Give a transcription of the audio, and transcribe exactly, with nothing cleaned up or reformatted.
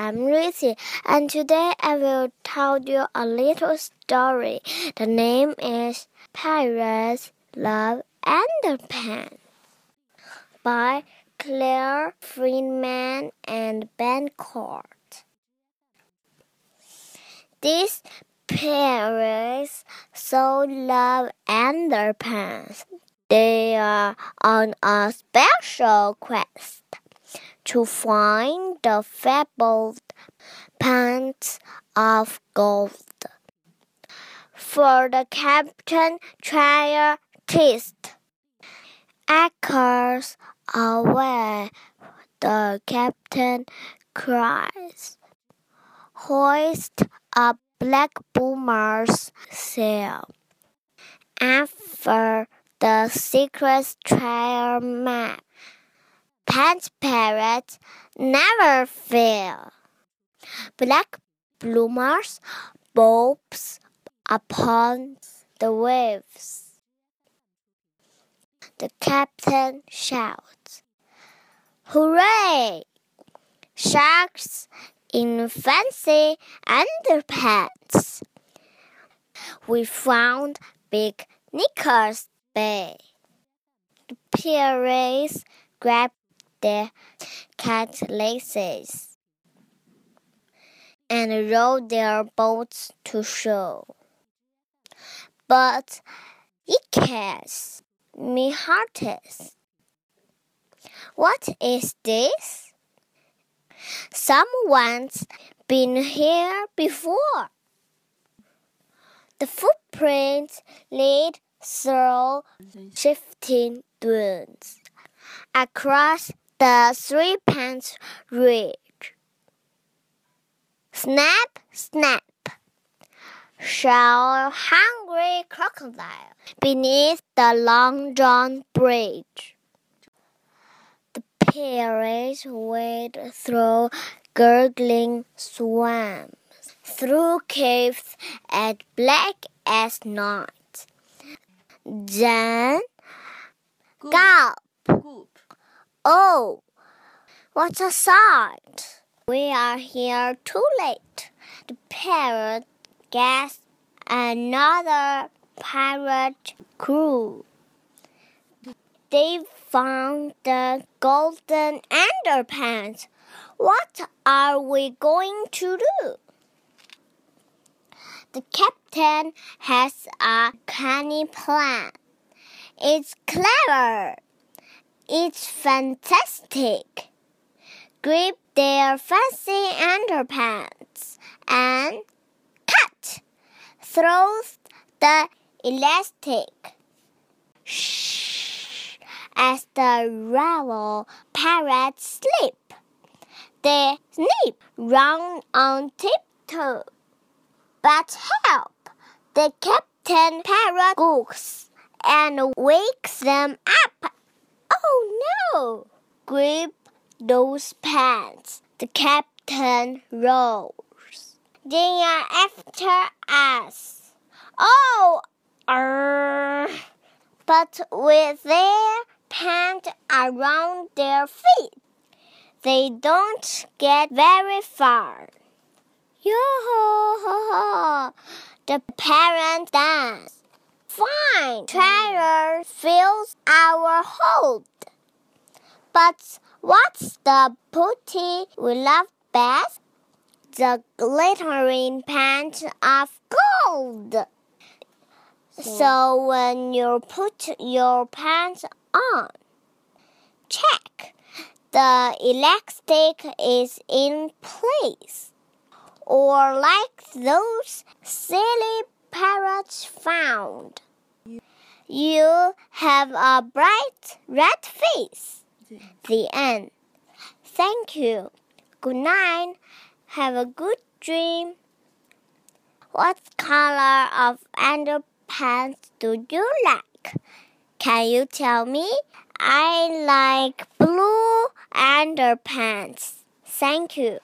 I'm Ritzy, and today I will tell you a little story. The name is Pirates Love Underpants by Claire Freedman and Ben Court. These pirates sold love underpants. They are on a special quest to find the fabled pants of gold. For the captain trier test, anchors away, the captain cries. Hoist up Black Bloomer's sail, after the secret trier map. Pants pirates never fail. Black bloomers bobs upon the waves. The captain shouts, "Hooray! Sharks in fancy underpants! We found Big Nicker's Bay." The pirates grab their cat laces and row their boats to shore. But Icarus, me heartes, what is this? Someone's been here before. The footprints lead through shifting dunes across the three pants ridge. Snap, snap, shall hungry crocodile beneath the Long John Bridge. The pirates wade through gurgling swamps, through caves as black as night. Then, gulp. Oh, what a sight! We are here too late. The parrot guessed another pirate crew. They found the golden underpants. What are we going to do? The captain has a canny plan. It's clever. It's fantastic. Grip their fancy underpants and cut! Throws the elastic. Shh! As the rival pirates sleep, they sneak round on tiptoe. But help! The captain parrot gooks and wakes them up. Oh no! Grip those pants. The captain roars. They are after us. Oh! Arr. But with their pants around their feet, they don't get very far. Yo-ho-ho-ho! The parents dance. Fine, treasure fills our hold. But what's the booty we love best? The glittering pants of gold. So, so when you put your pants on, check the elastic is in place. Or like those silly pirates found, you have a bright red face. The end. Thank you. Good night. Have a good dream. What color of underpants do you like? Can you tell me? I like blue underpants. Thank you.